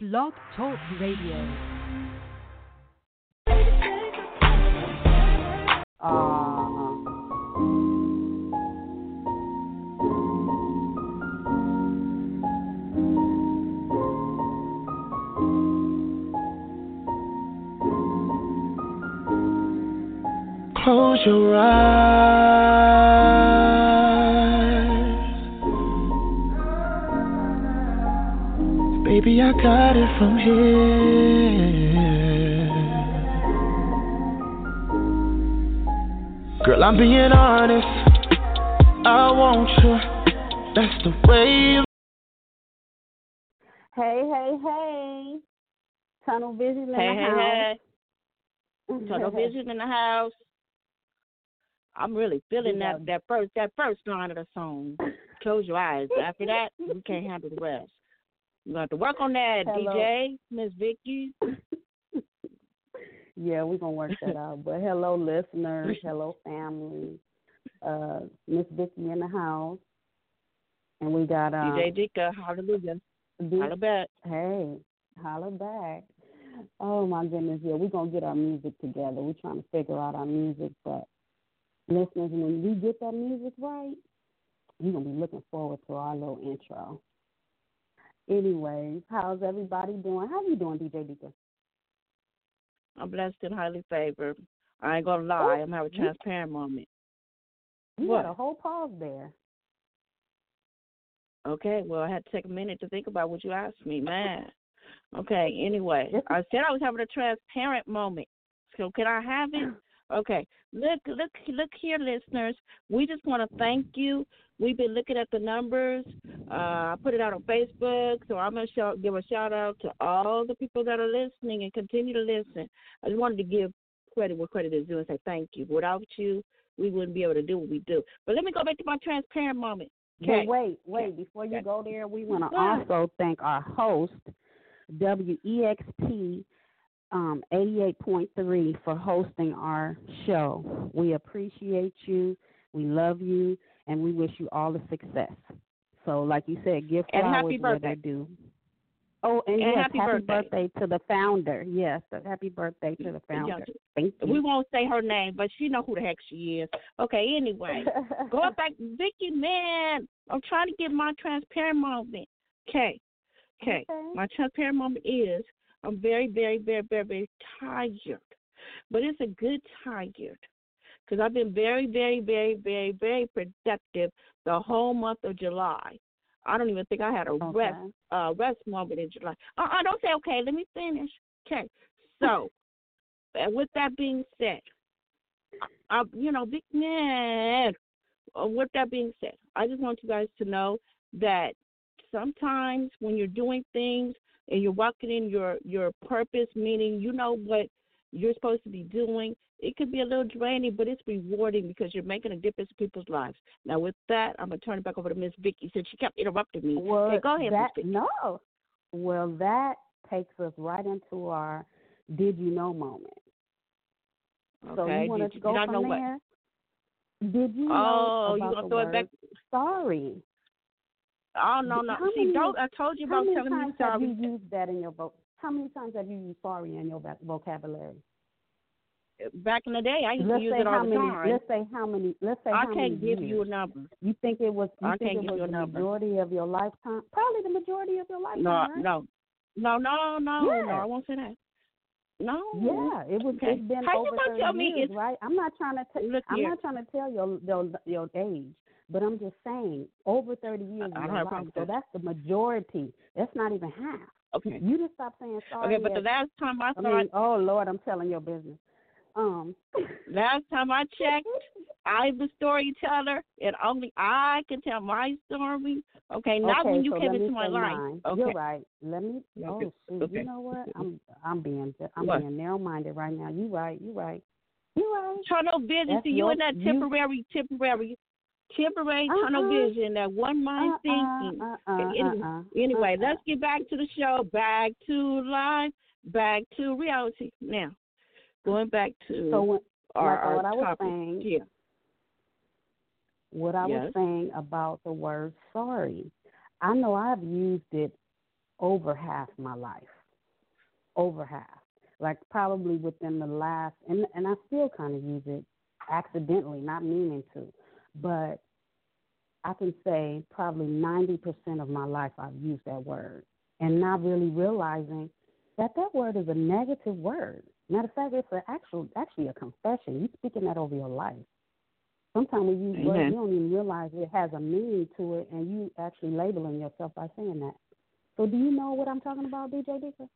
Blog Talk Radio. Close your eyes, baby, I got it from here. Girl, I'm being honest, I want you, that's the way. Hey, hey, hey, Tunnel Vision in the house. Tunnel Vision in the house. I'm really feeling that first line of the song. Close your eyes. After that, we can't handle the rest. You're gonna have to work on that, DJ, Miss Vicky. Yeah, we're gonna work that out. But hello, listeners. Hello, family. Miss Vicky in the house, and we got DJ Dika. Hallelujah. Holla back. Hey, holla back. Oh my goodness, yeah, we're gonna get our music together. We're trying to figure out our music, but. Listeners, when we get that music right, you're going to be looking forward to our little intro. Anyways, how's everybody doing? How you doing, DJ Dika? I'm blessed and highly favored. I ain't going to lie. I'm having a transparent moment. You had a whole pause there. Okay, well, I had to take a minute to think about what you asked me, man. Okay, anyway, I said I was having a transparent moment. So can I have it? Okay, look here, listeners. We just want to thank you. We've been looking at the numbers. I put it out on Facebook, so I'm going to give a shout-out to all the people that are listening and continue to listen. I just wanted to give credit where credit is due and say thank you. Without you, we wouldn't be able to do what we do. But let me go back to my transparent moment. Okay. Wait. Before you go there, we want to also thank our host, WEXP 88.3 for hosting our show. We appreciate you. We love you, and we wish you all the success. So, like you said, give flowers where they do. Oh, and yes, happy birthday to the founder. Yes, happy birthday to the founder. Thank you. We won't say her name, but she know who the heck she is. Okay, anyway, going back, Vicky, man, I'm trying to get my transparent moment. Okay. My transparent moment is. I'm very, very, very, very, very tired, but it's a good tired because I've been very, very, very, very, very productive the whole month of July. I don't even think I had a rest moment in July. Don't say okay. Let me finish. Okay. So, with that being said, I just want you guys to know that sometimes when you're doing things. And you're walking in your purpose, meaning you know what you're supposed to be doing. It could be a little draining, but it's rewarding because you're making a difference in people's lives. Now, with that, I'm going to turn it back over to Miss Vicky since she kept interrupting me. Well, okay, go ahead, Miss Vicky. No. Well, that takes us right into our Did You Know moment. Okay. So you want to go from there? What? Did you know about the word? Sorry. Oh, no. See, I told you about telling me sorry. How many times have you used that in your How many times have you used sorry in your vocabulary? Back in the day, I used to use it all the time. Let's say how many. I can't give you a number. You think it was majority of your lifetime? Probably the majority of your lifetime, right? No, I won't say that. No. Yeah, it was. Okay. It's been how over you gonna tell years, me? It's, right? I'm not trying to tell your age. But I'm just saying, over 30 years in your life, so that's the majority. That's not even half. Okay. You just stop saying sorry. Okay, but the last time oh, Lord, I'm telling your business. Last time I checked, I'm the storyteller, and only I can tell my story. Okay, when you came into my life. Okay. You're right. Let me. Oh, shoot, okay. You know what? I'm being narrow-minded right now. You're right. Tunnel vision to you in that temporary tunnel vision, that one mind thinking. Anyway, let's get back to the show, back to life, back to reality. Now, going back to our topic. Yeah. What I was saying about the word sorry, I know I've used it over half my life, over half. Like probably within the last, and I still kind of use it accidentally, not meaning to, but I can say probably 90% of my life I've used that word and not really realizing that that word is a negative word. Matter of fact, it's actually a confession. You're speaking that over your life. Sometimes we use words, you don't even realize it has a meaning to it, and you actually labeling yourself by saying that. So do you know what I'm talking about, DJ Dicker?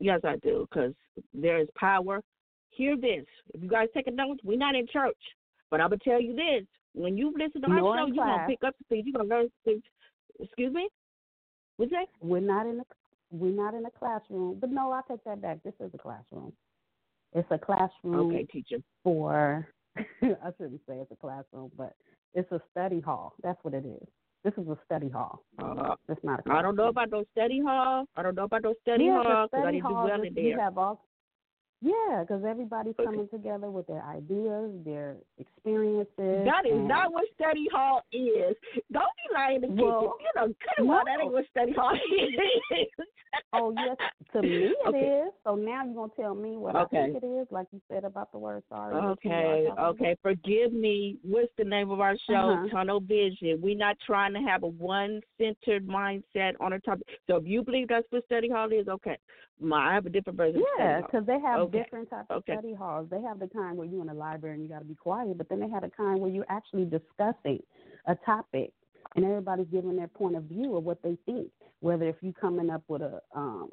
Yes, I do, because there is power. Hear this. If you guys take a note, we're not in church. But I'm going to tell you this. When you listen to our show, you're going to pick up some things. You're going to learn things. Excuse me? What's that? We're not in a classroom. But no, I take that back. This is a classroom. It's a classroom. Okay, teacher. For, I shouldn't say it's a classroom, but it's a study hall. That's what it is. This is a study hall. It's not a classroom. I don't know about those study halls. Because I didn't do well in there. You have all, yeah, because everybody's coming together with their ideas, their experiences. That is not what study hall is. Don't be lying to people. You know, good one, that ain't what study hall is. Oh, yes. To me, it is. So now you're going to tell me what I think it is, like you said about the word sorry. Okay. Forgive me. What's the name of our show? Tunnel Vision. We're not trying to have a one-centered mindset on a topic. So if you believe that's what study hall is, okay. I have a different version. Yeah, because they have different types of study halls. They have the kind where you're in the library and you got to be quiet, but then they have a kind where you're actually discussing a topic and everybody's giving their point of view of what they think, whether if you're coming up with a,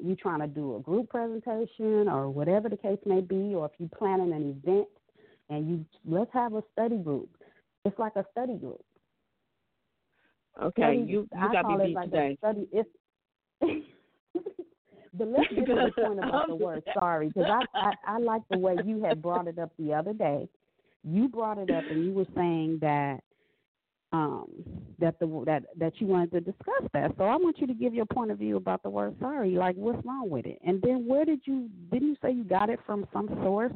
you're trying to do a group presentation or whatever the case may be, or if you're planning an event and let's have a study group. It's like a study group. Okay, you got me beat like today. But let's get to the point about the word sorry, because I like the way you had brought it up the other day. You brought it up and you were saying that that you wanted to discuss that. So I want you to give your point of view about the word sorry, like what's wrong with it. And then didn't you say you got it from some source?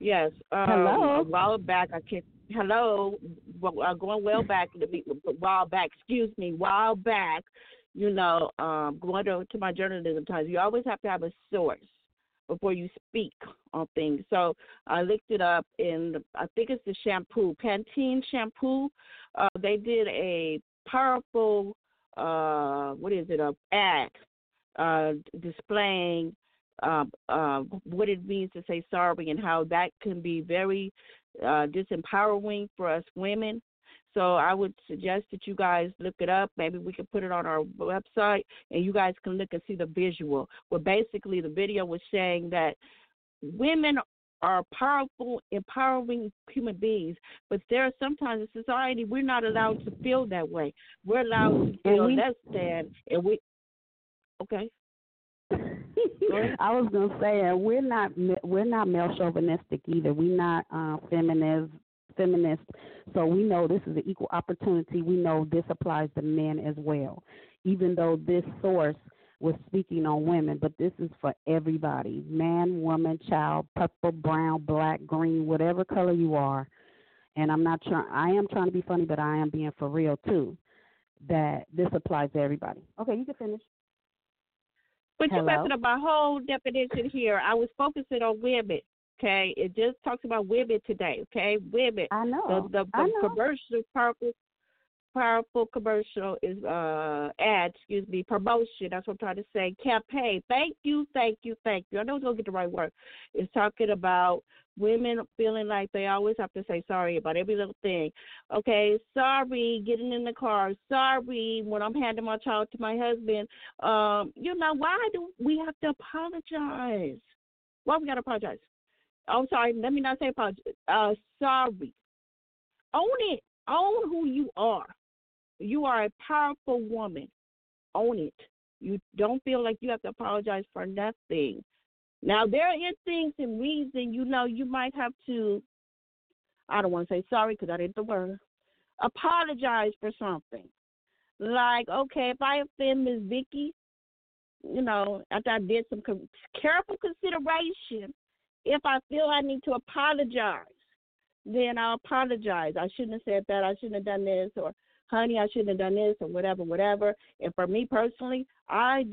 Yes. Hello? A while back, a while back, you know, going to my journalism times, you always have to have a source before you speak on things. So I looked it up, and I think it's the shampoo, Pantene shampoo. They did a powerful, ad displaying what it means to say sorry and how that can be very disempowering for us women. So I would suggest that you guys look it up. Maybe we can put it on our website, and you guys can look and see the visual. Well, basically, the video was saying that women are powerful, empowering human beings, but there are sometimes in society we're not allowed to feel that way. We're allowed to feel less than, and we okay. I was gonna say, we're not male chauvinistic either. We're not feminists, so we know this is an equal opportunity. We know this applies to men as well, even though this source was speaking on women, but this is for everybody, man, woman, child, purple, brown, black, green, whatever color you are. And I am trying to be funny, but I am being for real too, that this applies to everybody. Okay, you can finish. But you're messing up my whole definition here. I was focusing on women. Okay, it just talks about women today. Okay, women. I know. The commercial, powerful commercial is ad. Excuse me, promotion. That's what I'm trying to say. Campaign. Thank you. I know it's gonna get the right word. It's talking about women feeling like they always have to say sorry about every little thing. Okay, sorry getting in the car. Sorry when I'm handing my child to my husband. You know, why do we have to apologize? Why we gotta apologize? I'm sorry, let me not say apologize. Sorry. Own it. Own who you are. You are a powerful woman. Own it. You don't feel like you have to apologize for nothing. Now, there are things and reasons, you know, you might have to, I don't want to say sorry because that ain't the word, apologize for something. Like, okay, if I offend Miss Vicky, you know, after I did some careful consideration, if I feel I need to apologize, then I'll apologize. I shouldn't have said that. I shouldn't have done this. Or honey, I shouldn't have done this or whatever, whatever. And for me personally, I'm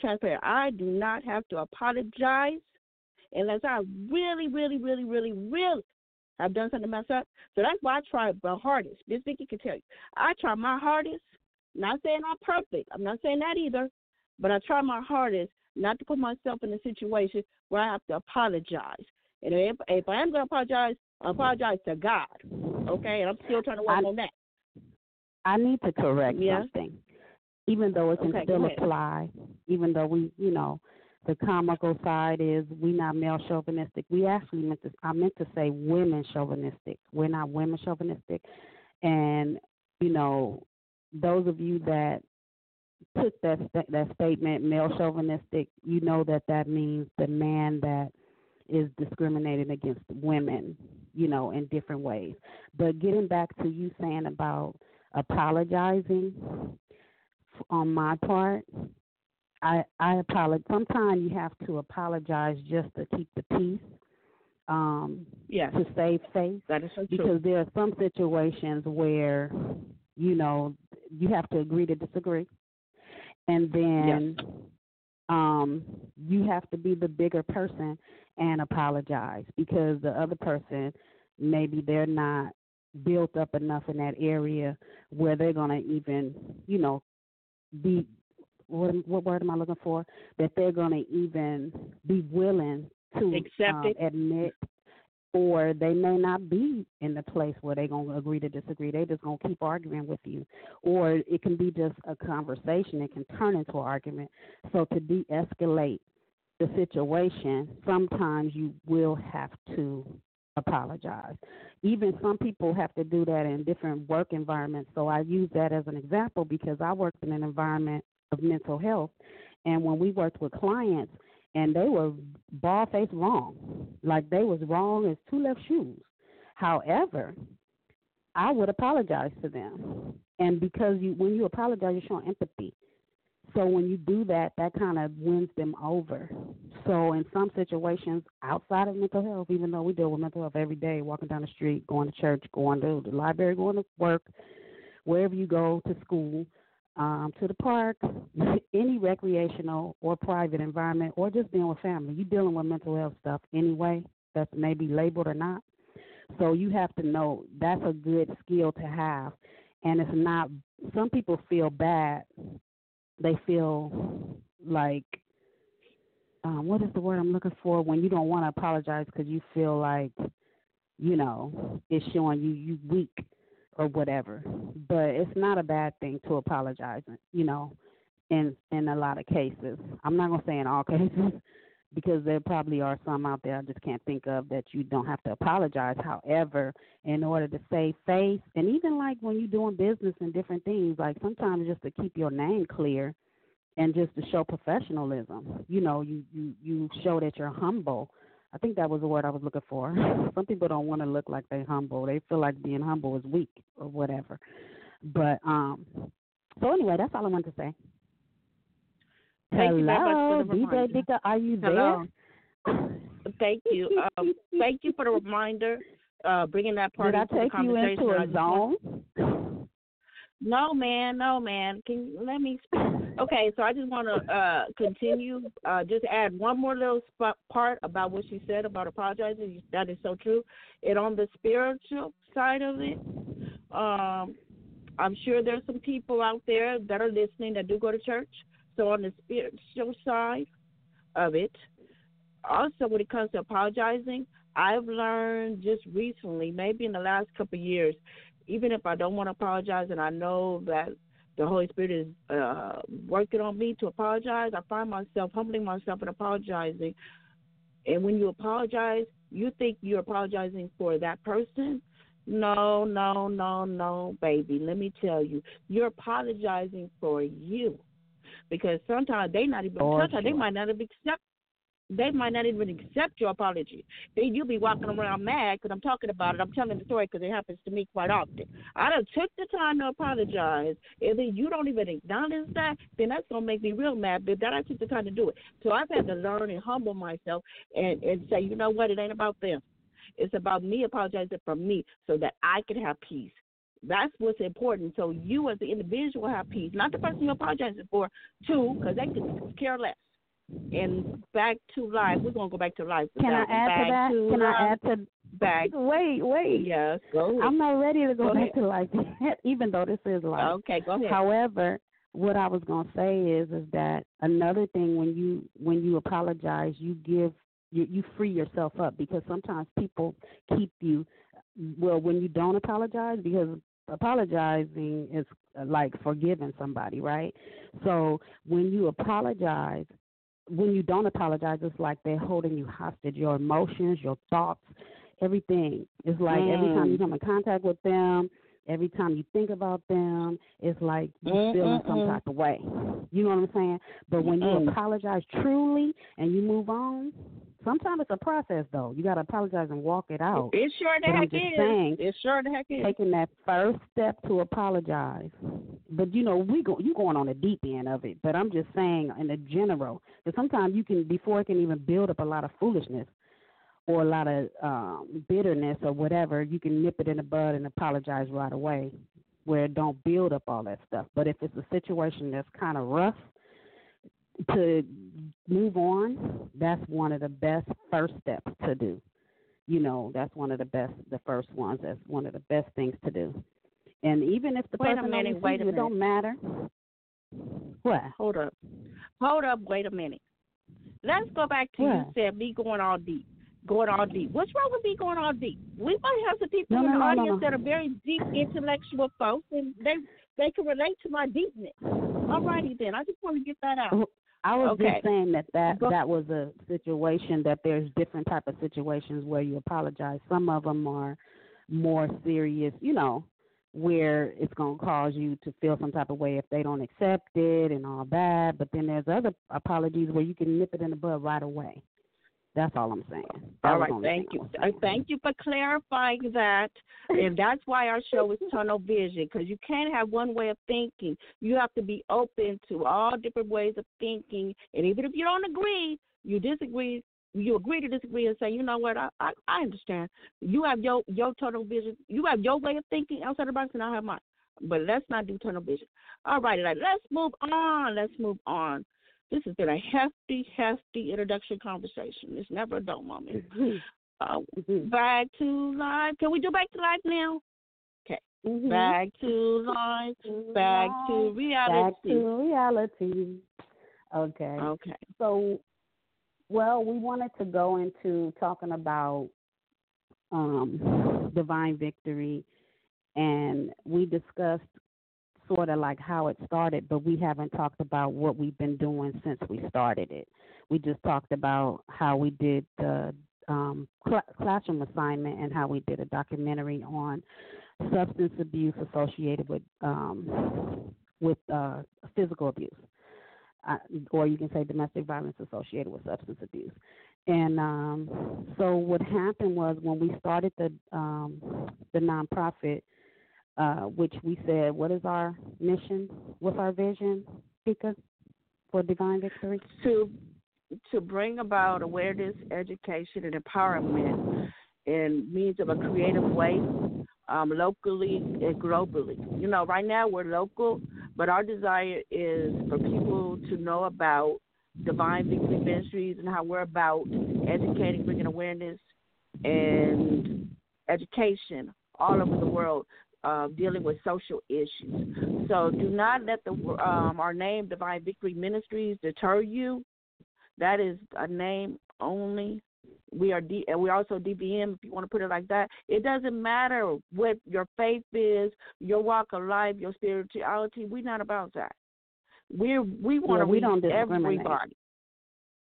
transparent. I do not have to apologize unless I really have done something to mess up. So that's why I try my hardest. This Vicki can tell you. I try my hardest. Not saying I'm perfect. I'm not saying that either. But I try my hardest not to put myself in a situation where I have to apologize. And if I am going to apologize, I apologize to God, okay? And I'm still trying to work on that. I need to correct something. Even though it can still apply, even though we, you know, the comical side is we not male chauvinistic. We actually I meant to say women chauvinistic. We're not women chauvinistic. And, you know, those of you that took that statement, male chauvinistic, you know that means the man that is discriminated against women, you know, in different ways. But getting back to you saying about apologizing, on my part, I apologize. Sometimes you have to apologize just to keep the peace, to save face. That is so true. Because there are some situations where, you know, you have to agree to disagree. And then you have to be the bigger person and apologize because the other person, maybe they're not built up enough in that area where they're going to even, you know, be, what word am I looking for? That they're going to even be willing to admit, or they may not be in the place where they're going to agree to disagree. They're just going to keep arguing with you. Or it can be just a conversation. It can turn into an argument. So to de-escalate the situation, sometimes you will have to apologize. Even some people have to do that in different work environments. So I use that as an example because I worked in an environment of mental health. And when we worked with clients, and they were bald-faced wrong, like they was wrong as two left shoes. However, I would apologize to them. And because when you apologize, you're showing empathy. So when you do that, that kind of wins them over. So in some situations outside of mental health, even though we deal with mental health every day, walking down the street, going to church, going to the library, going to work, wherever you go, to school, to the park, any recreational or private environment, or just being with family. You're dealing with mental health stuff anyway that's maybe labeled or not. So you have to know that's a good skill to have. And it's not – some people feel bad. They feel like what is the word I'm looking for when you don't want to apologize because you feel like, you know, it's showing you weak or whatever. But it's not a bad thing to apologize, you know, in a lot of cases. I'm not going to say in all cases because there probably are some out there I just can't think of that you don't have to apologize. However, in order to save face, and even like when you're doing business and different things, like sometimes just to keep your name clear and just to show professionalism, you know, you show that you're humble. I think that was the word I was looking for. Some people don't want to look like they're humble. They feel like being humble is weak or whatever. But so anyway, that's all I wanted to say. Thank you so much for the reminder. DJ Dika, are you there? Thank you. Thank you for the reminder, bringing that part into the conversation. Did I take you into a zone? No, man. Can you let me speak? Okay, so I just want to continue. Just add one more little part about what she said about apologizing. That is so true. And on the spiritual side of it, I'm sure there's some people out there that are listening that do go to church. So on the spiritual side of it, also when it comes to apologizing, I've learned just recently, maybe in the last couple of years, even if I don't want to apologize and I know that the Holy Spirit is working on me to apologize, I find myself humbling myself and apologizing. And when you apologize, you think you're apologizing for that person. No, baby. Let me tell you, you're apologizing for you because sometimes they might not have accepted. They might not even accept your apology. Then you'll be walking around mad because I'm talking about it. I'm telling the story because it happens to me quite often. I done took the time to apologize, and then you don't even acknowledge that, then that's going to make me real mad, but then I took the time to do it. So I've had to learn and humble myself and say, you know what, it ain't about them. It's about me apologizing for me so that I can have peace. That's what's important. So you as the individual have peace, not the person you're apologizing for, too, because they could care less. And back to life. We're going to go back to life. Can I add to that? Wait. Yes, go. I'm not ready to go back to life yet, even though this is life. Okay, go ahead. However, what I was going to say is that another thing, when you apologize, you free yourself up, because sometimes people keep you. Well, when you don't apologize, because apologizing is like forgiving somebody, right? So when you apologize, when you don't apologize, it's like they're holding you hostage, your emotions, your thoughts, everything. It's like every time you come in contact with them, every time you think about them, it's like you're feeling some type of way. You know what I'm saying? But when you apologize truly and you move on, sometimes it's a process, though. You got to apologize and walk it out. It sure the heck is. It sure the heck is. Taking that first step to apologize. But, you know, you're going on the deep end of it. But I'm just saying in the general, because sometimes you can, before it can even build up a lot of foolishness or a lot of bitterness or whatever, you can nip it in the bud and apologize right away, where it don't build up all that stuff. But if it's a situation that's kind of rough, to move on, that's one of the best first steps to do. You know, that's one of the best, the first ones. That's one of the best things to do. And even if the person only sees you, it don't matter. What? Hold up. Wait a minute. Let's go back to you said me going all deep. Going all deep. What's wrong with me going all deep? We might have some people in the audience that are very deep, intellectual folks, and they can relate to my deepness. All righty then. I just want to get that out. I was just saying that was a situation, that there's different type of situations where you apologize. Some of them are more serious, you know, where it's going to cause you to feel some type of way if they don't accept it and all that. But then there's other apologies where you can nip it in the bud right away. That's all I'm saying. All right, thank you. Thank you for clarifying that. And that's why our show is Tunnel Vision, because you can't have one way of thinking. You have to be open to all different ways of thinking. And even if you don't agree, you agree to disagree and say, you know what, I understand. You have your tunnel vision. You have your way of thinking outside the box, and I have mine. But let's not do tunnel vision. All right, let's move on. This has been a hefty introduction conversation. It's never a dull moment. Back to life. Can we do back to life now? Okay. Mm-hmm. Back to life. Back to reality. Okay. So, we wanted to go into talking about divine victory, and we discussed sort of like how it started, but we haven't talked about what we've been doing since we started it. We just talked about how we did the classroom assignment and how we did a documentary on substance abuse associated with physical abuse, or you can say domestic violence associated with substance abuse. And so what happened was, when we started the nonprofit, which we said, what is our mission? What's our vision, Pika, for Divine Victory? To bring about awareness, education, and empowerment in means of a creative way, locally and globally. You know, right now we're local, but our desire is for people to know about Divine Victory Ministries and how we're about educating, bringing awareness, and education all over the world. Dealing with social issues. So do not let our name, Divine Victory Ministries, deter you. That is a name only. We're also DVM, if you want to put it like that. It doesn't matter what your faith is, your walk of life, your spirituality. We're not about that. We want to reach everybody.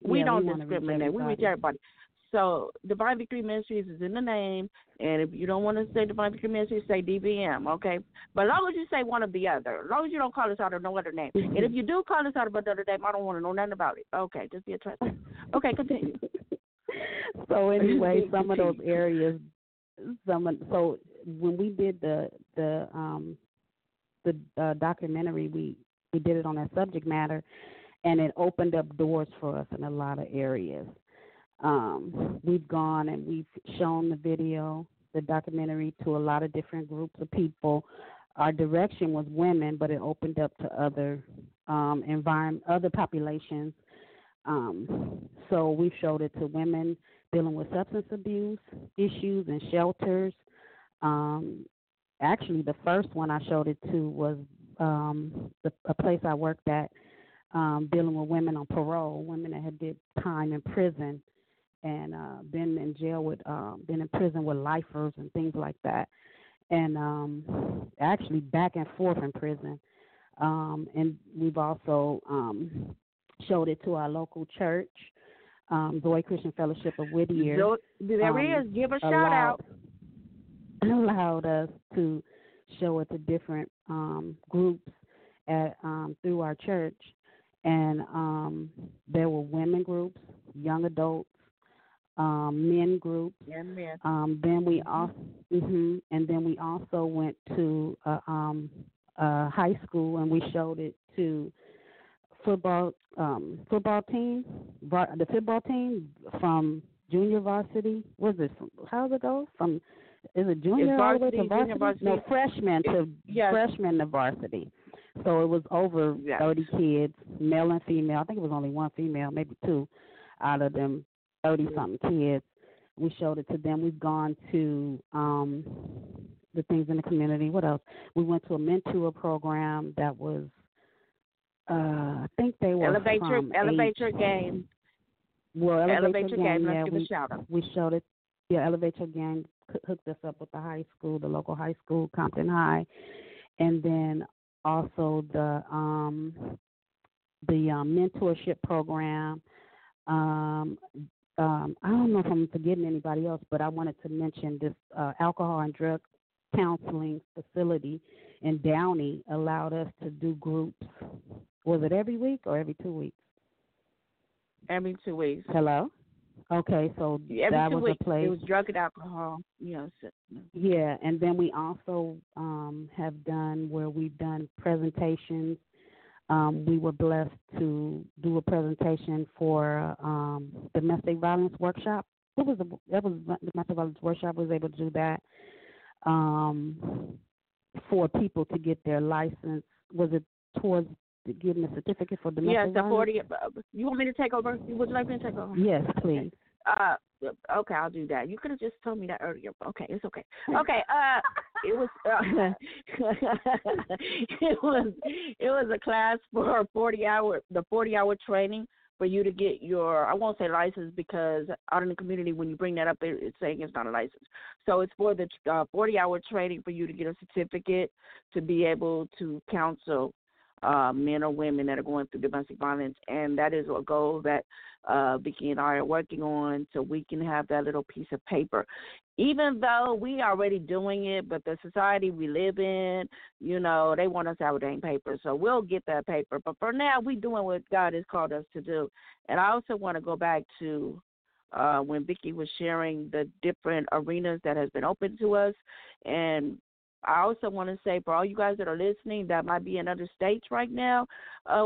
We don't discriminate. We reach everybody. So Divine Victory Ministries is in the name, and if you don't want to say Divine Victory Ministries, say DVM, okay? But as long as you say one or the other, as long as you don't call us out of no other name. And if you do call us out of another name, I don't want to know nothing about it. Okay, just be a trust. Okay, continue. So anyway, some of those areas, so when we did the documentary, we did it on that subject matter, and it opened up doors for us in a lot of areas. We've gone and we've shown the video the documentary to a lot of different groups of people. Our direction was women, but it opened up to other other populations. So we showed it to women dealing with substance abuse issues and shelters. Actually, the first one I showed it to was a place I worked at, dealing with women on parole, women that had did time in prison and been in prison with lifers and things like that, and actually back and forth in prison. And we've also showed it to our local church, Zoe Christian Fellowship of Whittier. There is. Give a shout-out. Allowed us to show it to different groups at through our church. And there were women groups, young adults, men groups. And men. Then we also went to a high school, and we showed it to football team from junior varsity. Is it junior varsity, all the way to varsity? No, freshman to varsity. So it was over 30 kids, male and female. I think it was only one female, maybe two, out of them 30-something kids. We showed it to them. We've gone to the things in the community. What else? We went to a mentor program that was, I think they were Elevator Game. Well, Elevator Game. Let's give a shout-out. We showed it. Yeah, Elevator Game hooked us up with the high school, the local high school, Compton High, and then also the mentorship program. I don't know if I'm forgetting anybody else, but I wanted to mention this alcohol and drug counseling facility in Downey allowed us to do groups. Was it every week or every 2 weeks? Every 2 weeks. Hello? Okay, so that was a place. It was drug and alcohol. Yes. Yeah, and then we also have done where we've done presentations. We were blessed to do a presentation for domestic violence workshop. Domestic violence workshop. Was able to do that for people to get their license. Was it towards getting a certificate for domestic violence? Yes, the 40. You want me to take over? Would you like me to take over? Yes, please. Okay, I'll do that. You could have just told me that earlier. Okay, it's okay. Okay, it was a class for the 40-hour training for you to get your, I won't say license because out in the community when you bring that up, it's saying it's not a license. So it's for the 40-hour training for you to get a certificate to be able to counsel men or women that are going through domestic violence, and that is a goal that Vicki and I are working on, so we can have that little piece of paper. Even though we already doing it, but the society we live in, they want us to have a dang paper, so we'll get that paper. But for now, we doing what God has called us to do. And I also want to go back to when Vicki was sharing the different arenas that has been open to us, and I also want to say for all you guys that are listening that might be in other states right now,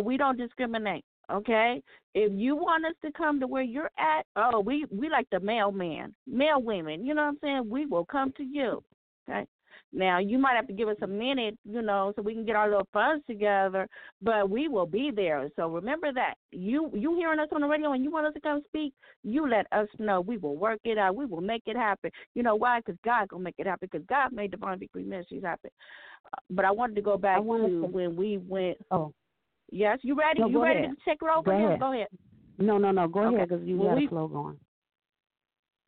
we don't discriminate, okay? If you want us to come to where you're at, we like the mailman, mail women, you know what I'm saying? We will come to you, okay? Now, you might have to give us a minute, so we can get our little funds together, but we will be there. So remember that. You hearing us on the radio and you want us to come speak, you let us know. We will work it out. We will make it happen. You know why? Because God going to make it happen, because God made Divine Victory Ministries happen. But I wanted to go back to when we went. Oh. Yes, you ready? No, you ready to take it over? Go ahead. No, go ahead because you got a flow going.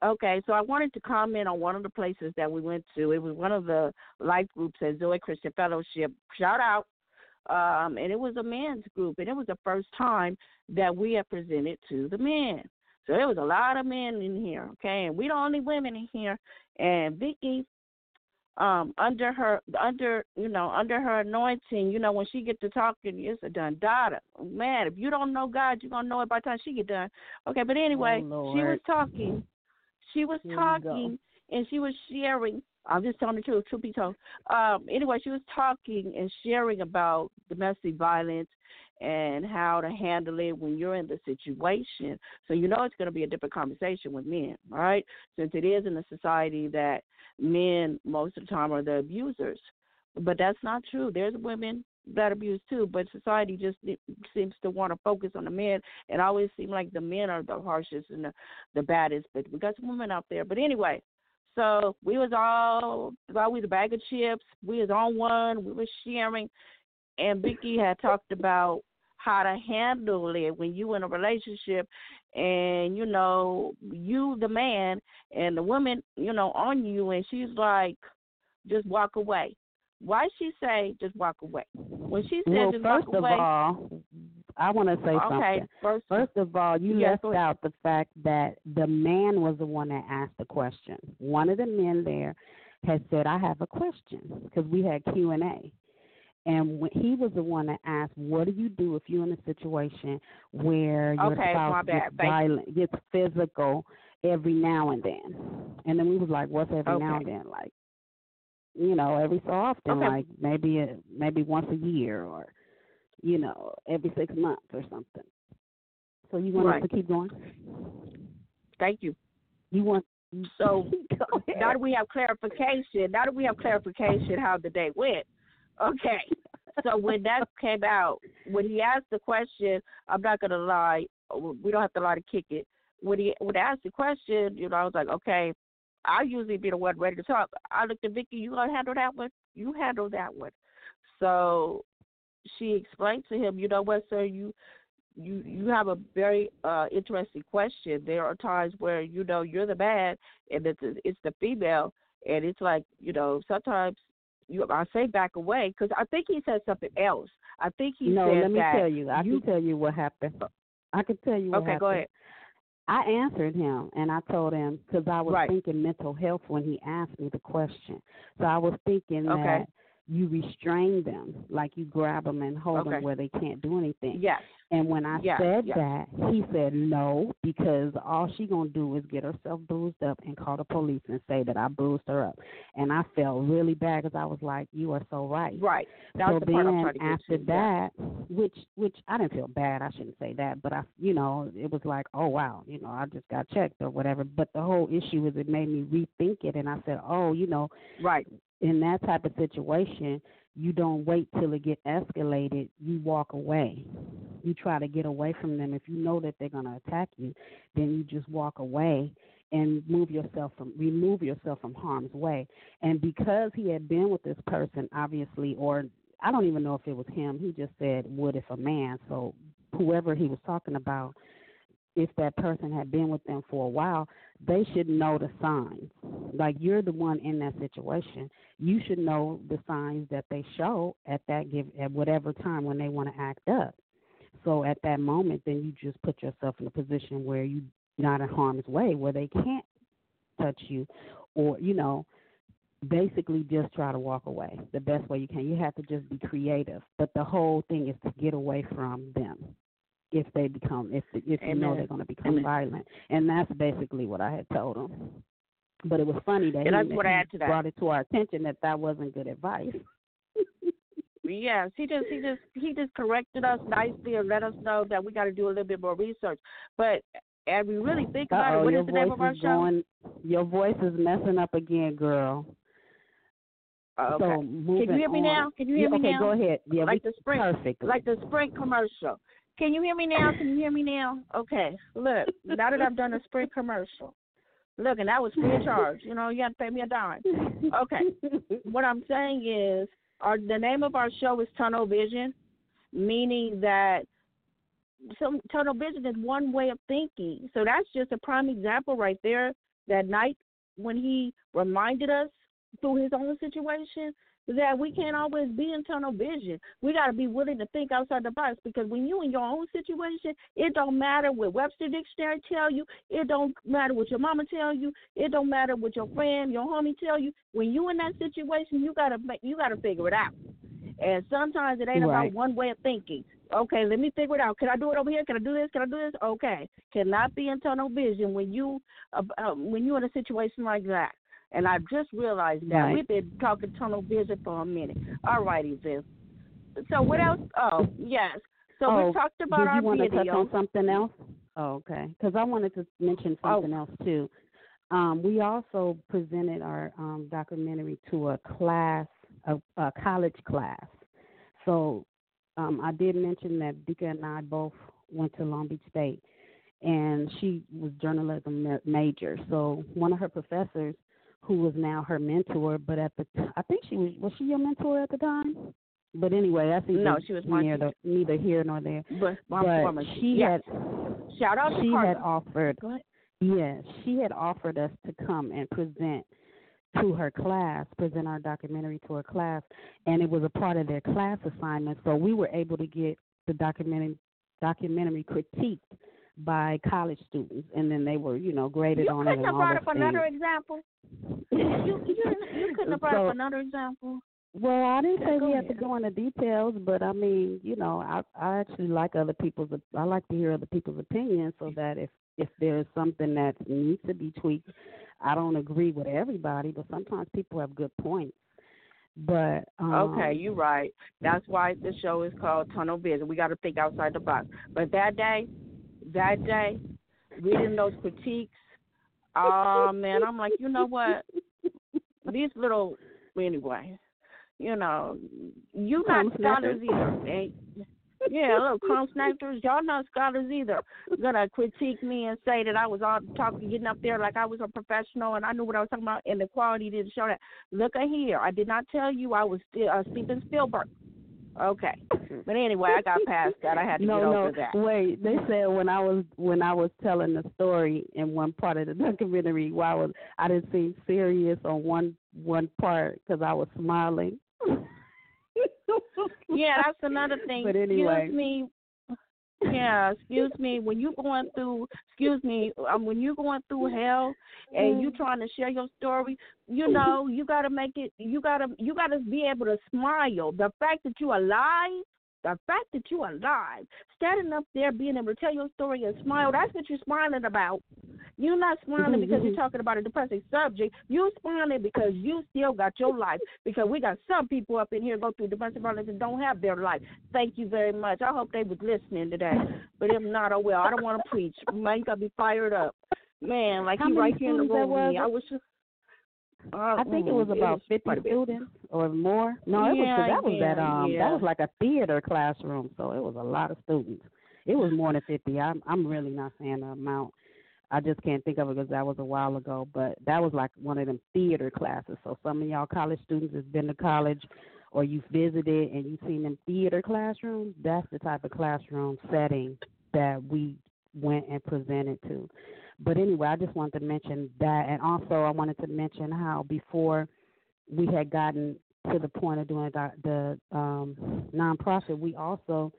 Okay, so I wanted to comment on one of the places that we went to. It was one of the life groups at Zoe Christian Fellowship. Shout out. And it was a men's group, and it was the first time that we had presented to the men. So there was a lot of men in here, okay? And we the only women in here. And Vicki, under her anointing, when she get to talking, it's a done daughter. Man, if you don't know God, you're going to know it by the time she get done. Okay, but anyway, she was talking. She was talking, and she was sharing. I'm just telling the truth, truth be told. Anyway, she was talking and sharing about domestic violence and how to handle it when you're in the situation. So you know it's going to be a different conversation with men, all right, since it is in a society that men most of the time are the abusers. But that's not true. There's women that abuse too, but society just seems to want to focus on the men and always seem like the men are the harshest and the baddest, but we got some women out there. But anyway, so we was all, we was a bag of chips, we was on one, we were sharing, and Vicky had talked about how to handle it when you in a relationship and, you know, you the man and the woman, you know, on you, and she's like, just walk away. Why she say just walk away? When she said just walk away. Well, first of all, I want to say something. First of all, you left out the fact that the man was the one that asked the question. One of the men there had said, I have a question, because we had Q&A. And when he was the one that asked, what do you do if you're in a situation where your spouse gets violent, gets physical every now and then? And then we was like, what's every now and then? Like, you know, every so often, like maybe once a year, or, you know, every 6 months or something. So you want us to keep going? Thank you. You want so now that we have clarification, how the day went. Okay, so when that came out, when he asked the question, I'm not gonna lie, we don't have to lie to kick it. When he asked the question, you know, I was like, okay. I usually be the one ready to talk. I looked at Vicky, you going to handle that one? You handle that one. So she explained to him, you know what, sir, you have a very interesting question. There are times where, you know, you're the man and it's the female, and it's like, you know, sometimes I say back away, because I think he said something else. I think he said that. No, let me tell you. I can tell you what happened. I can tell you what happened. Okay, go ahead. I answered him, and I told him, because I was thinking mental health when he asked me the question. So I was thinking that you restrain them, like you grab them and hold them where they can't do anything. Yes. And when I said that, he said no, because all she going to do is get herself bruised up and call the police and say that I bruised her up. And I felt really bad, because I was like, you are so right. Right. That was the part I'm trying to get after to. That, which I didn't feel bad. I shouldn't say that. But, I, you know, it was like, oh, wow, you know, I just got checked or whatever. But the whole issue is it made me rethink it. And I said, oh, you know. Right. In that type of situation, you don't wait till it get escalated. You walk away. You try to get away from them. If you know that they're going to attack you, then you just walk away and remove yourself from harm's way. And because he had been with this person, obviously, or I don't even know if it was him. He just said, "What if a man?" So whoever he was talking about, if that person had been with them for a while, they should know the signs. Like, you're the one in that situation. You should know the signs that they show at whatever time when they want to act up. So at that moment, then you just put yourself in a position where you're not in harm's way, where they can't touch you, or, you know, basically just try to walk away the best way you can. You have to just be creative. But the whole thing is to get away from them. If they become, if you know they're going to become violent. And that's basically what I had told him. But it was funny that he brought it to our attention that wasn't good advice. Yes, he just corrected us nicely and let us know that we got to do a little bit more research. But as we really think about it, what is the name of our show? Your voice is messing up again, girl. Okay. So can you hear me now? Can you hear me now? Okay, go ahead. Yeah, like the Sprint, perfectly. Like the Sprint commercial. Can you hear me now? Okay. Look, now that I've done a Sprint commercial, look, and that was free of charge. You know, you have to pay me a dime. Okay. What I'm saying is the name of our show is Tunnel Vision, meaning that tunnel vision is one way of thinking. So that's just a prime example right there. That night when he reminded us through his own situation that we can't always be in tunnel vision. We got to be willing to think outside the box, because when you in your own situation, it don't matter what Webster Dictionary tell you. It don't matter what your mama tell you. It don't matter what your friend, your homie tell you. When you in that situation, you gotta figure it out. And sometimes it ain't about one way of thinking. Okay, let me figure it out. Can I do it over here? Can I do this? Can I do this? Okay. Cannot be in tunnel vision when you in a situation like that. And I just realized that we've been talking tunnel vision for a minute. All righty, then. So what else? Oh, yes. So we talked about our video. Did you want to touch on something else? Oh, okay. Because I wanted to mention something else, too. We also presented our documentary to a class, a college class. So I did mention that Dika and I both went to Long Beach State, and she was journalism major. So one of her professors, who was now her mentor, but at the I think she was she your mentor at the time? But anyway, that's either, no, she was neither here nor there. But she had shout out to Carla. She had offered us to come and present our documentary to her class, and it was a part of their class assignment. So we were able to get the documentary critiqued by college students, and then they were, graded on it. You couldn't have brought up another example. You couldn't have brought up another example. Well, I didn't say we had to go into details, but I mean, I actually like I like to hear other people's opinions, so that if there's something that needs to be tweaked, I don't agree with everybody, but sometimes people have good points. But okay, you're right. That's why the show is called Tunnel Vision. We got to think outside the box. But that day, reading those critiques, oh, man, I'm like, you know what? Anyway, you're not scholars either. Crumb snipers, y'all not scholars either. Going to critique me and say that I was all getting up there like I was a professional and I knew what I was talking about, and the quality didn't show that. Look at here. I did not tell you I was still Steven Spielberg. Okay, but anyway, I got past that. I had to get over that. Wait, they said when I was telling the story in one part of the documentary, I didn't seem serious on one part because I was smiling. Yeah, that's another thing. But anyway, excuse me. When you're going through hell and you're trying to share your story, you gotta make it. You gotta be able to smile. The fact that you're alive, standing up there, being able to tell your story and smile, that's what you're smiling about. You're not smiling because you're talking about a depressing subject. You're smiling because you still got your life, because we got some people up in here go through domestic violence and don't have their life. Thank you very much. I hope they was listening today. But if not, oh well, I don't want to preach. Man, you got to be fired up. Man, like you right here in the room with me. I wish you... I think it was about 50 students or more. No, that was like a theater classroom, so it was a lot of students. It was more than 50. I'm really not saying the amount. I just can't think of it because that was a while ago. But that was like one of them theater classes. So some of y'all college students has been to college, or you visited and you seen them theater classrooms. That's the type of classroom setting that we went and presented to. But anyway, I just wanted to mention that, and also I wanted to mention how before we had gotten to the point of doing the nonprofit, we also,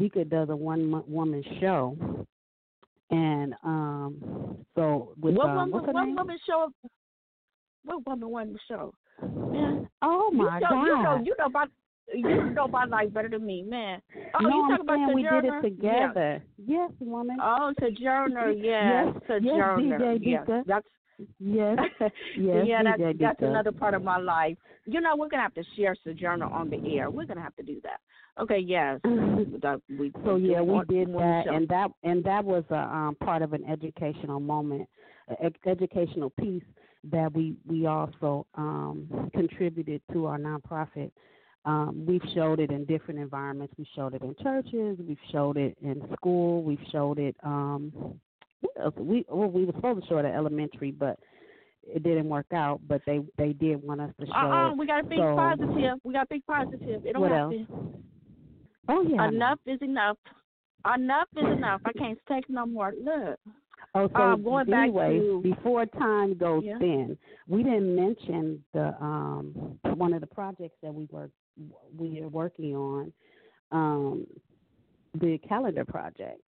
Dika does a one-woman show, and so with what woman show? Man, oh my God! You know my life better than me, man. Oh, no, you talking about Sojourner? We did it together. Yeah. Yes, woman. Oh, Sojourner, yes. Sojourner. Yes, DJ Dika. That's another part of my life. We're going to have to share Sojourner on the air. We're going to have to do that. Okay, yes. we did that, and that was a part of an educational moment, an educational piece that we also contributed to our nonprofit. We've showed it in different environments. We've showed it in churches. We've showed it in school. We've showed it we were supposed to show it at elementary, but it didn't work out. But they did want us to show it. We got a big positive. It don't have to. Oh, yeah. Enough is enough. I can't take no more. Look. Oh, so before time goes thin, we didn't mention the one of the projects that we are working on, the calendar project.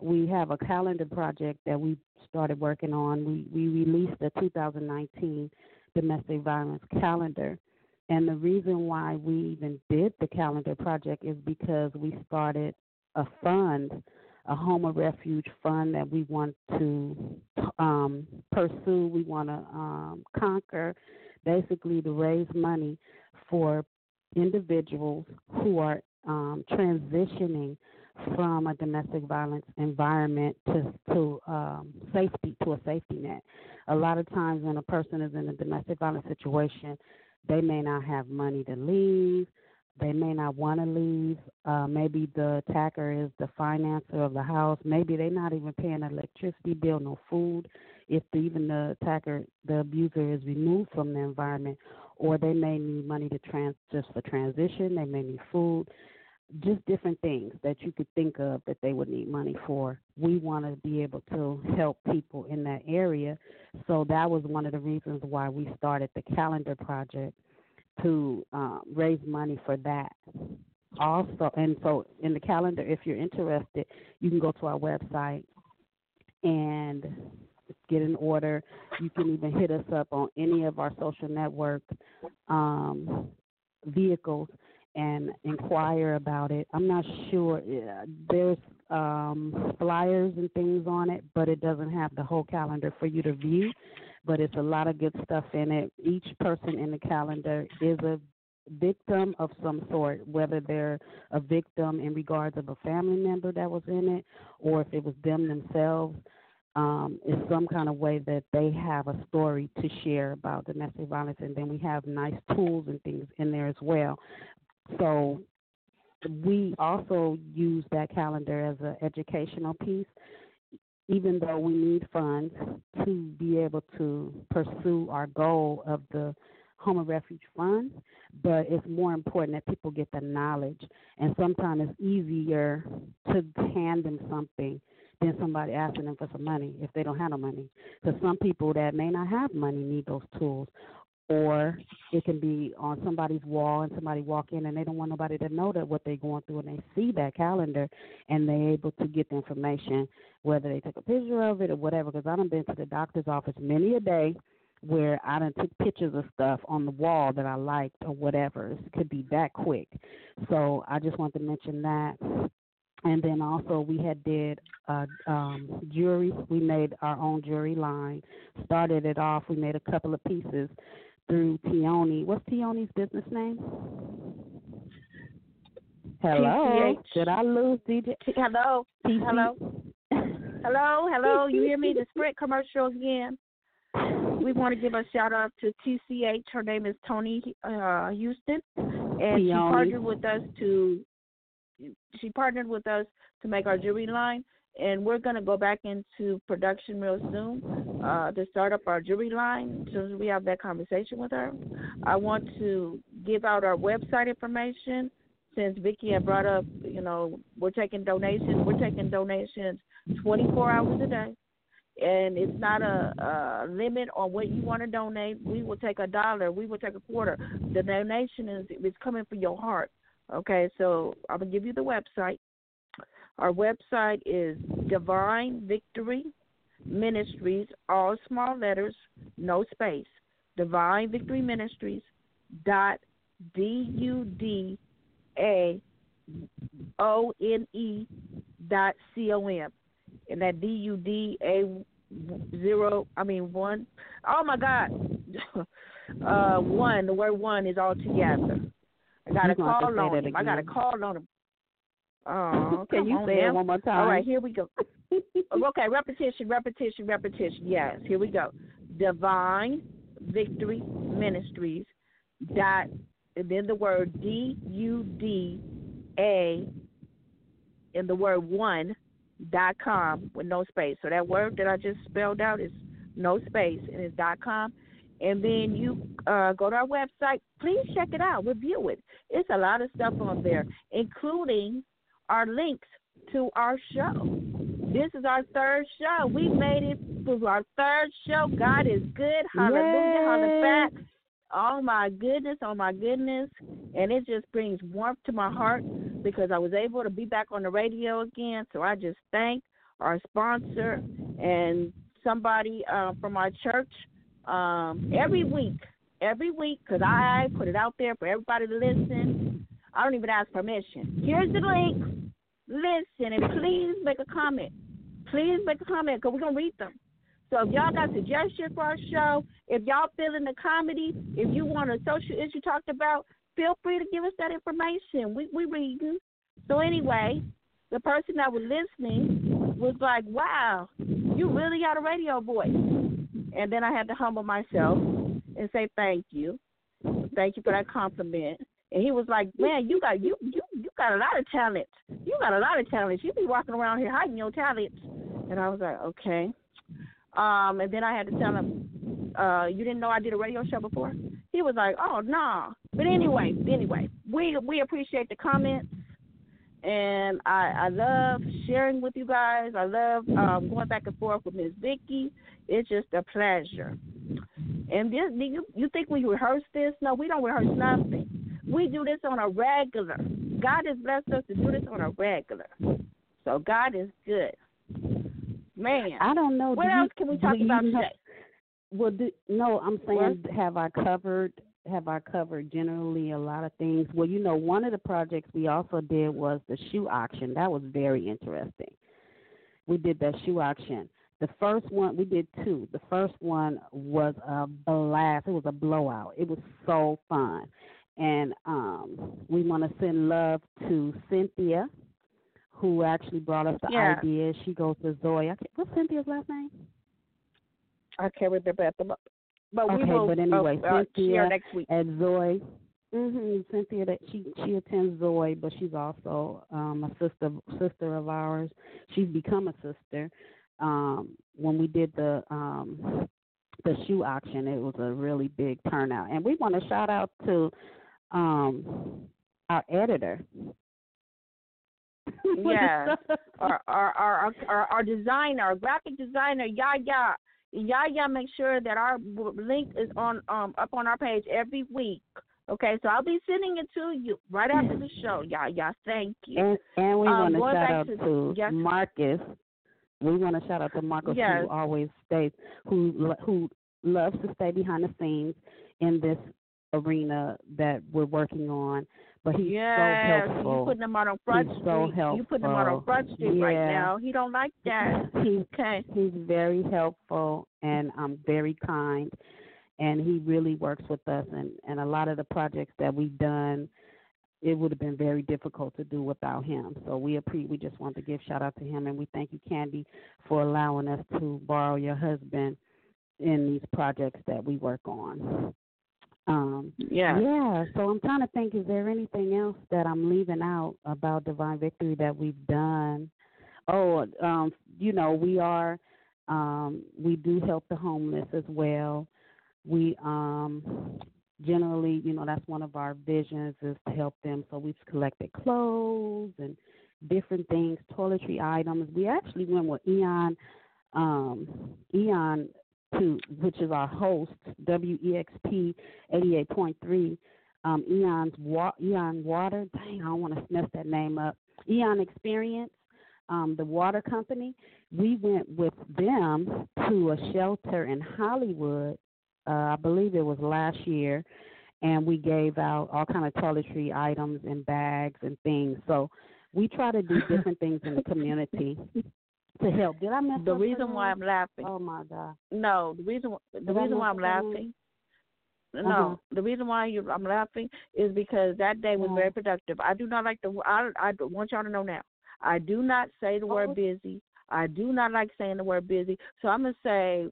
We have a calendar project that we started working on. We released the 2019 domestic violence calendar, and the reason why we even did the calendar project is because we started a fund, a home of refuge fund that we want to pursue. We want to conquer, basically, to raise money for individuals who are transitioning from a domestic violence environment to a safety net. A lot of times when a person is in a domestic violence situation, they may not have money to leave. They may not want to leave. Maybe the attacker is the financer of the house. Maybe they're not even paying an electricity bill, no food, if even the attacker, the abuser, is removed from the environment. Or they may need money just for transition. They may need food. Just different things that you could think of that they would need money for. We want to be able to help people in that area. So that was one of the reasons why we started the calendar project to raise money for that. Also, and so in the calendar, if you're interested, you can go to our website and get an order. You can even hit us up on any of our social network vehicles and inquire about it. I'm not sure. Yeah, there's flyers and things on it, but it doesn't have the whole calendar for you to view. But it's a lot of good stuff in it. Each person in the calendar is a victim of some sort, whether they're a victim in regards of a family member that was in it, or if it was them themselves. Is some kind of way that they have a story to share about domestic violence, and then we have nice tools and things in there as well. So we also use that calendar as an educational piece, even though we need funds to be able to pursue our goal of the Home and Refuge Fund, but it's more important that people get the knowledge, and sometimes it's easier to hand them something then somebody asking them for some money if they don't have no money. Because some people that may not have money need those tools. Or it can be on somebody's wall and somebody walk in and they don't want nobody to know that what they're going through, and they see that calendar and they're able to get the information, whether they took a picture of it or whatever. Because I've been to the doctor's office many a day where I done took pictures of stuff on the wall that I liked or whatever. It could be that quick. So I just wanted to mention that. And then also we had did jewelry. We made our own jewelry line. Started it off. We made a couple of pieces through Tioni. What's Tioni's business name? Hello. TCH. Did I lose DJ? Hello. TCH. Hello. Hello. Hello. You hear me? The Sprint commercial again. We want to give a shout out to TCH. Her name is Toni Houston, and Tioni. She partnered with us to make our jewelry line, and we're going to go back into production real soon to start up our jewelry line as soon as we have that conversation with her. I want to give out our website information since Vicki had brought up, we're taking donations. We're taking donations 24 hours a day, and it's not a limit on what you want to donate. We will take $1. We will take $0.25. The donation is coming from your heart. Okay, so I'm going to give you the website. Our website is Divine Victory Ministries, all small letters, no space, divinevictoryministries.dudadone.com, and that DUDA1. Oh my God, one. The word one is all together. I got a call on him. Oh, can you say it one more time? All right, here we go. Okay, repetition. Yes, here we go. Divine Victory Ministries . And then the word DUDA and the word 1.com with no space. So that word that I just spelled out is no space and it's .com. And then you go to our website. Please check it out. Review it. It's a lot of stuff on there, including our links to our show. This is our third show. We made it through our third show. God is good. Hallelujah. Hallelujah. Oh, my goodness. And it just brings warmth to my heart because I was able to be back on the radio again. So I just thank our sponsor and somebody from our church. Every week, because I put it out there for everybody to listen. I don't even ask permission. Here's the link. Listen, and please make a comment. Because we're going to read them. So if y'all got suggestions for our show, if y'all feeling the comedy, if you want a social issue talked about, feel free to give us that information. We reading. So anyway, the person that was listening was like, wow, you really got a radio voice. And then I had to humble myself and say thank you. Thank you for that compliment. And he was like, man, you got a lot of talent. You got a lot of talent. You be walking around here hiding your talents. And I was like, okay. And then I had to tell him, you didn't know I did a radio show before? He was like, oh, no. But anyway, we appreciate the comments. And I love sharing with you guys. I love going back and forth with Ms. Vicky. It's just a pleasure. And this, you think we rehearse this? No, we don't rehearse nothing. We do this on a regular. God has blessed us to do this on a regular. So God is good. Man, I don't know. What else can we talk about today? Well, I'm saying, what? Have I covered generally a lot of things? Well, you know, one of the projects we also did was the shoe auction. That was very interesting. We did that shoe auction. The first one, we did two. The first one was a blast. It was a blowout. It was so fun. And we want to send love to Cynthia, who actually brought us the idea. She goes to Zoe. What's Cynthia's last name? I can't remember at the moment. But okay, we will, but anyway, Cynthia next week. At Zoe. Mm-hmm, Cynthia, that she attends Zoe, but she's also a sister of ours. She's become a sister. When we did the shoe auction, it was a really big turnout. And we want to shout out to our editor. Yeah, our designer, our graphic designer, Yaya. Yaya makes sure that our link is on up on our page every week. Okay, so I'll be sending it to you right after the show, Yaya. Thank you. And we want to shout out to Marcus. We want to shout out to Marcus, who always stays, who loves to stay behind the scenes in this arena that we're working on. But he's so helpful. You putting them out on Front Street. So helpful. You putting them out on Front Street right now. He don't like that. He's very helpful and very kind, and he really works with us. And a lot of the projects that we've done, it would have been very difficult to do without him. So we just want to give shout out to him, and we thank you, Candy, for allowing us to borrow your husband in these projects that we work on. So I'm trying to think, is there anything else that I'm leaving out about Divine Victory that we've done? Oh, you know, we do help the homeless as well. We generally, you know, that's one of our visions is to help them. So we've collected clothes and different things, toiletry items. We actually went with Eon to, which is our host, WEXP 88.3, Eon Water. Dang, I don't want to mess that name up. Eon Experience, the water company. We went with them to a shelter in Hollywood, I believe it was last year, and we gave out all kind of toiletry items and bags and things. So we try to do different things in the community. To help. Did I mess up? The reason why I'm laughing. Oh my God. No, the reason why I'm laughing. No, the reason why I'm laughing is because that day was very productive. I do not like I want y'all to know now. I do not say the word busy. I do not like saying the word busy. So I'm gonna say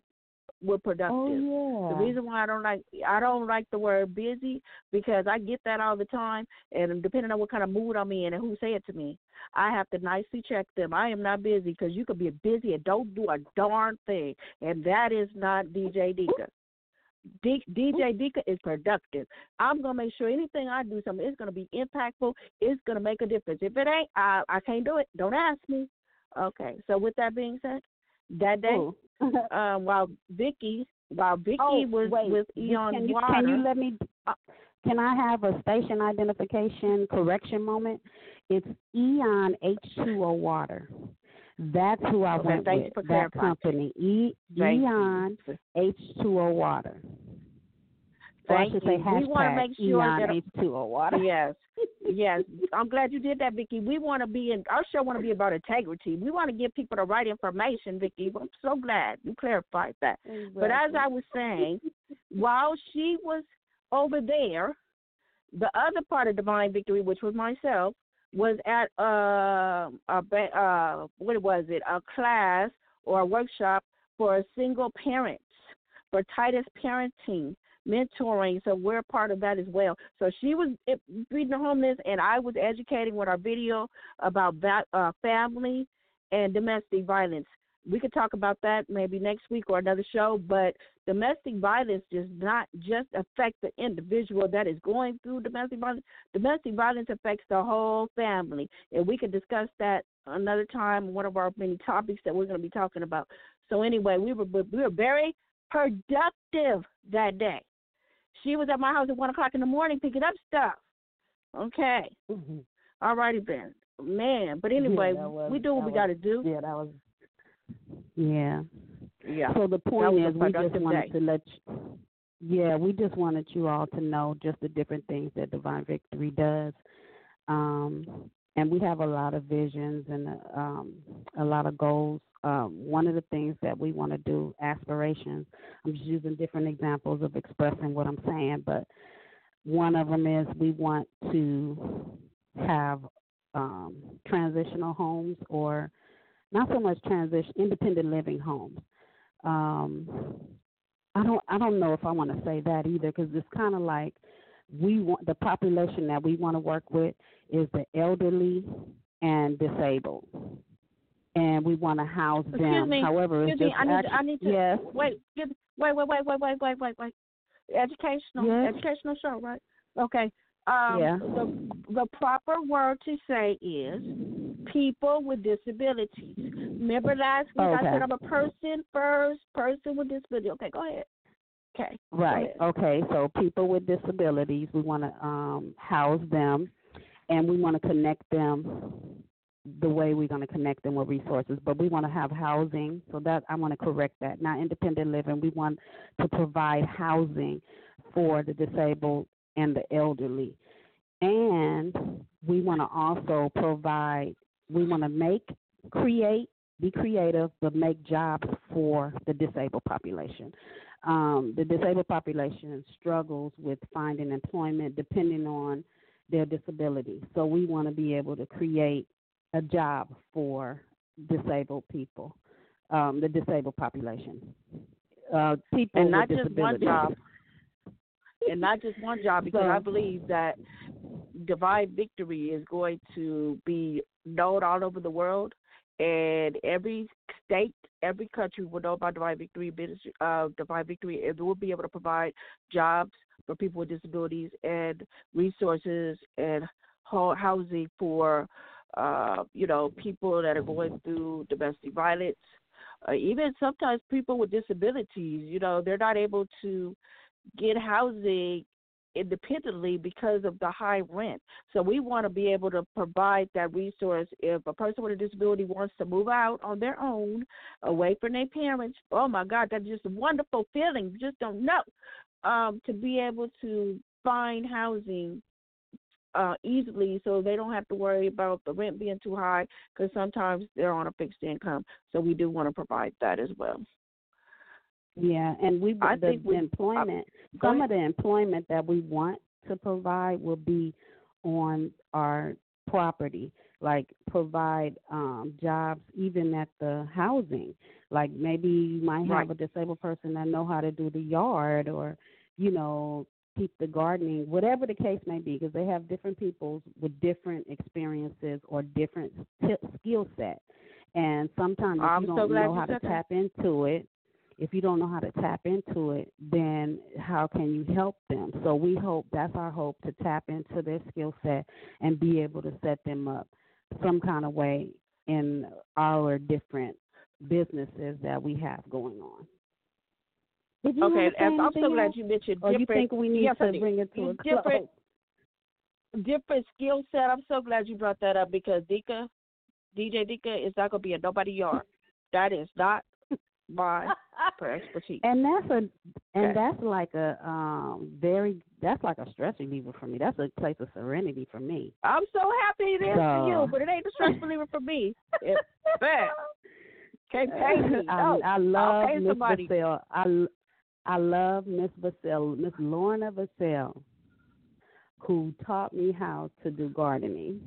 we're productive. Oh, yeah. The reason why I don't like the word busy because I get that all the time, and depending on what kind of mood I'm in and who say it to me, I have to nicely check them. I am not busy because you could be busy and don't do a darn thing, and that is not DJ Deeka. DJ Deeka is productive. I'm gonna make sure anything I do, something is gonna be impactful. It's gonna make a difference. If it ain't, I can't do it. Don't ask me. Okay. So with that being said, that day. Ooh. While Vicky was with Eon Water. Can you let me? Can I have a station identification correction moment? It's Eon H2O Water. That's who I went with. That company, Eon H2O Water. So I should say hashtag we want to make sure Eon H2O Water. Yes. Yes, I'm glad you did that, Vicky. We want to be our show want to be about integrity. We want to give people the right information, Vicky. I'm so glad you clarified that. Exactly. But as I was saying, while she was over there, the other part of Divine Victory, which was myself, was at a class or a workshop for single parents for Titus Parenting mentoring. So we're part of that as well. So she was feeding the homeless, and I was educating with our video about that, family and domestic violence. We could talk about that maybe next week or another show, but domestic violence does not just affect the individual that is going through domestic violence. Domestic violence affects the whole family, and we could discuss that another time, one of our many topics that we're going to be talking about. So anyway, we were very productive that day. She was at my house at 1 o'clock in the morning picking up stuff. Okay. Mm-hmm. All righty then. Man, but anyway, we do what we got to do. Yeah, that was... Yeah. Yeah. So the point is, we just wanted to let you, we just wanted you all to know just the different things that Divine Victory does. And we have a lot of visions and a lot of goals. One of the things that we want to do, aspirations, I'm just using different examples of expressing what I'm saying, but one of them is we want to have transitional homes, or not so much transition, independent living homes. I don't know if I want to say that either, because it's kind of like we want the population that we want to work with is the elderly and disabled, and we want to house them. Wait. Educational show, right? Okay. The proper word to say is people with disabilities. Remember last week I said I'm a person first, person with disability. Okay, go ahead. Okay. Right. Okay. So people with disabilities, we want to house them, and we want to connect them the way we're going to connect them with resources. But we want to have housing. So that I want to correct that. Not independent living. We want to provide housing for the disabled and the elderly. And we want to also provide, we want to be creative, but make jobs for the disabled population. The disabled population struggles with finding employment depending on their disability. So we want to be able to create a job for disabled people, the disabled population. People and not with just one job. And not just one job, because I believe that Divine Victory is going to be known all over the world, and every state, every country will know about Divine Victory, and we'll be able to provide jobs for people with disabilities and resources and housing for, people that are going through domestic violence. Even sometimes people with disabilities, they're not able to get housing independently because of the high rent. So we want to be able to provide that resource. If a person with a disability wants to move out on their own, away from their parents, oh my God, that's just a wonderful feeling. You just don't know. To be able to find housing easily, so they don't have to worry about the rent being too high, because sometimes they're on a fixed income. So we do want to provide that as well. Yeah, and some of the employment that we want to provide will be on our property, like provide jobs even at the housing. Like maybe you might have a disabled person that know how to do the yard or, keep the gardening, whatever the case may be, because they have different people with different experiences or different skill set. And sometimes if you don't know how to tap into it, then how can you help them? So we hope, that's our hope, to tap into their skill set and be able to set them up some kind of way in our different businesses that we have going on. I'm so glad you mentioned different. You think we need to bring it to a close? Different skill set. I'm so glad you brought that up, because DJ Dika is not going to be a nobody yard. That is not my expertise. And that's like a stress reliever for me. That's a place of serenity for me. I'm so happy it is for you, but it ain't a stress reliever for me. It's bad. Can't pay me. No. I love Miss Vassell. I love Miss Vassell, Miss Lorna Vassell, who taught me how to do gardening.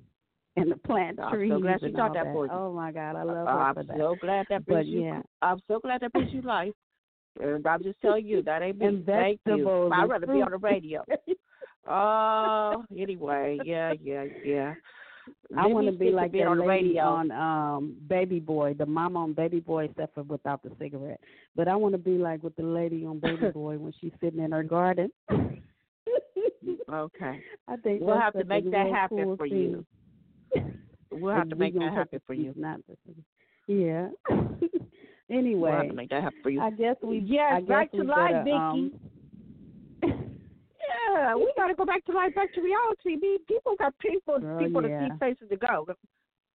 and the plants. Trees. I'm so glad she taught that for you. Oh my God, I love her for that. I'm so glad that brings you life. And I'm just telling you that ain't me. Thank you. I'd rather be on the radio. Anyway, yeah. I want to be like that on the radio on Baby Boy, the mama on Baby Boy, except for without the cigarette. But I want to be like with the lady on Baby Boy when she's sitting in her garden. Okay. I think we'll have to make that happen for you. We'll have to make that happen for you. Yeah. Anyway, we'll have to make that happen for you. I guess we. Yes, back to life, Vicky. Yeah, we got to go back to life, back to reality. People got people to keep places to go.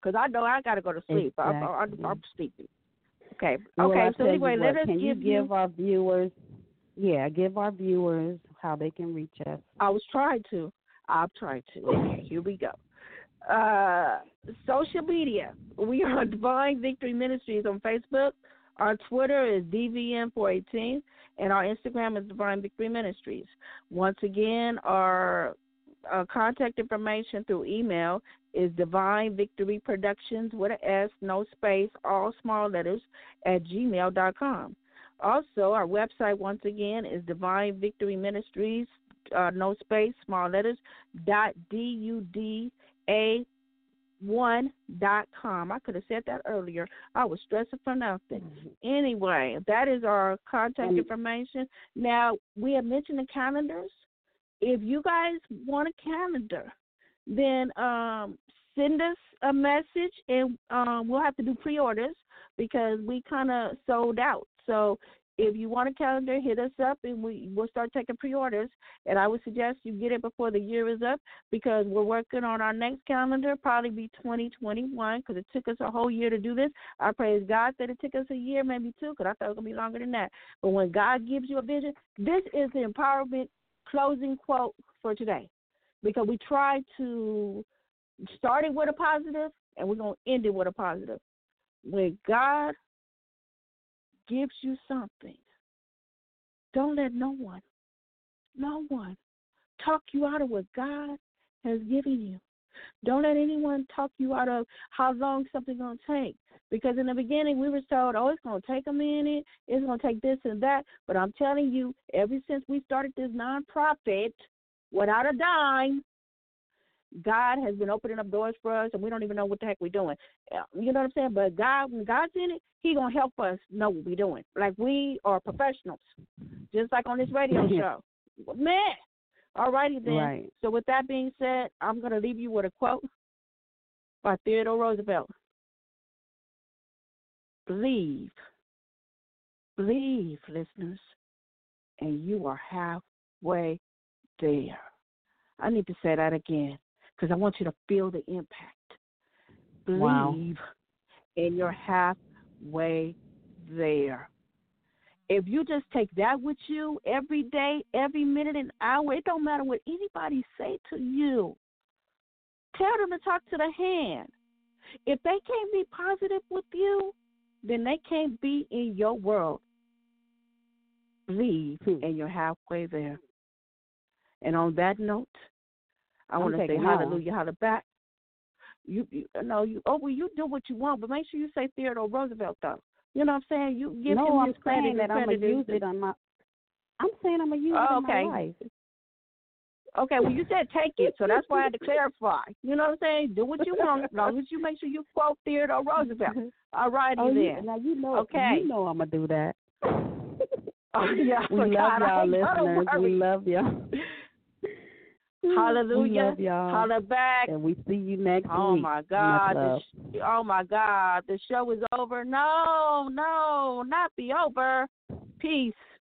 Because I know I got to go to sleep. Exactly. I'm sleeping. Okay. Well, okay. So anyway, let us give our viewers. Yeah, give our viewers how they can reach us. I'm trying to. Okay, here we go. Social media. We are Divine Victory Ministries on Facebook. Our Twitter is DVM418, and our Instagram is Divine Victory Ministries. Once again, our contact information through email is Divine Victory Productions with an S, no space, all small letters, at gmail.com. Also, our website, once again, is Divine Victory Ministries, no space, small letters, .duda1.com. I could have said that earlier. I was stressing for nothing. Mm-hmm. Anyway, that is our contact information. Now, we have mentioned the calendars. If you guys want a calendar, then send us a message, and we'll have to do pre-orders because we kind of sold out. So if you want a calendar, hit us up, and we'll start taking pre-orders. And I would suggest you get it before the year is up because we're working on our next calendar, probably be 2021, because it took us a whole year to do this. I praise God that it took us a year, maybe two, because I thought it was going to be longer than that. But when God gives you a vision, this is the empowerment closing quote for today, because we try to start it with a positive, and we're going to end it with a positive. When God gives you something, don't let no one talk you out of what God has given you. Don't let anyone talk you out of how long something's going to take, because in the beginning we were told, oh, it's going to take a minute, it's going to take this and that. But I'm telling you, ever since we started this nonprofit without a dime, God has been opening up doors for us, and we don't even know what the heck we're doing. You know what I'm saying? But God, when God's in it, He's going to help us know what we're doing. Like, we are professionals, just like on this radio show. Man. All righty then. Right. So with that being said, I'm going to leave you with a quote by Theodore Roosevelt. Believe. Believe, listeners, and you are halfway there. I need to say that again, because I want you to feel the impact. Believe, and you're halfway there. If you just take that with you every day, every minute and hour, it don't matter what anybody say to you. Tell them to talk to the hand. If they can't be positive with you, then they can't be in your world. Believe, and you're halfway there. And on that note, I want to say hallelujah, holla back. You do what you want, but make sure you say Theodore Roosevelt though. You know what I'm saying? You give him his credit. No, I'm saying that I'm gonna use it on my. I'm saying I'm gonna use it in my life. Okay, well you said take it, so that's why I had to clarify. You know what I'm saying? Do what you want, as long as you make sure you quote Theodore Roosevelt. All righty then. Now you know I'm gonna do that. Oh, yeah, we love y'all, listeners. We love y'all. Hallelujah. Holla back. And we see you next week. My God. Oh, my God. The show is over. No, not be over. Peace.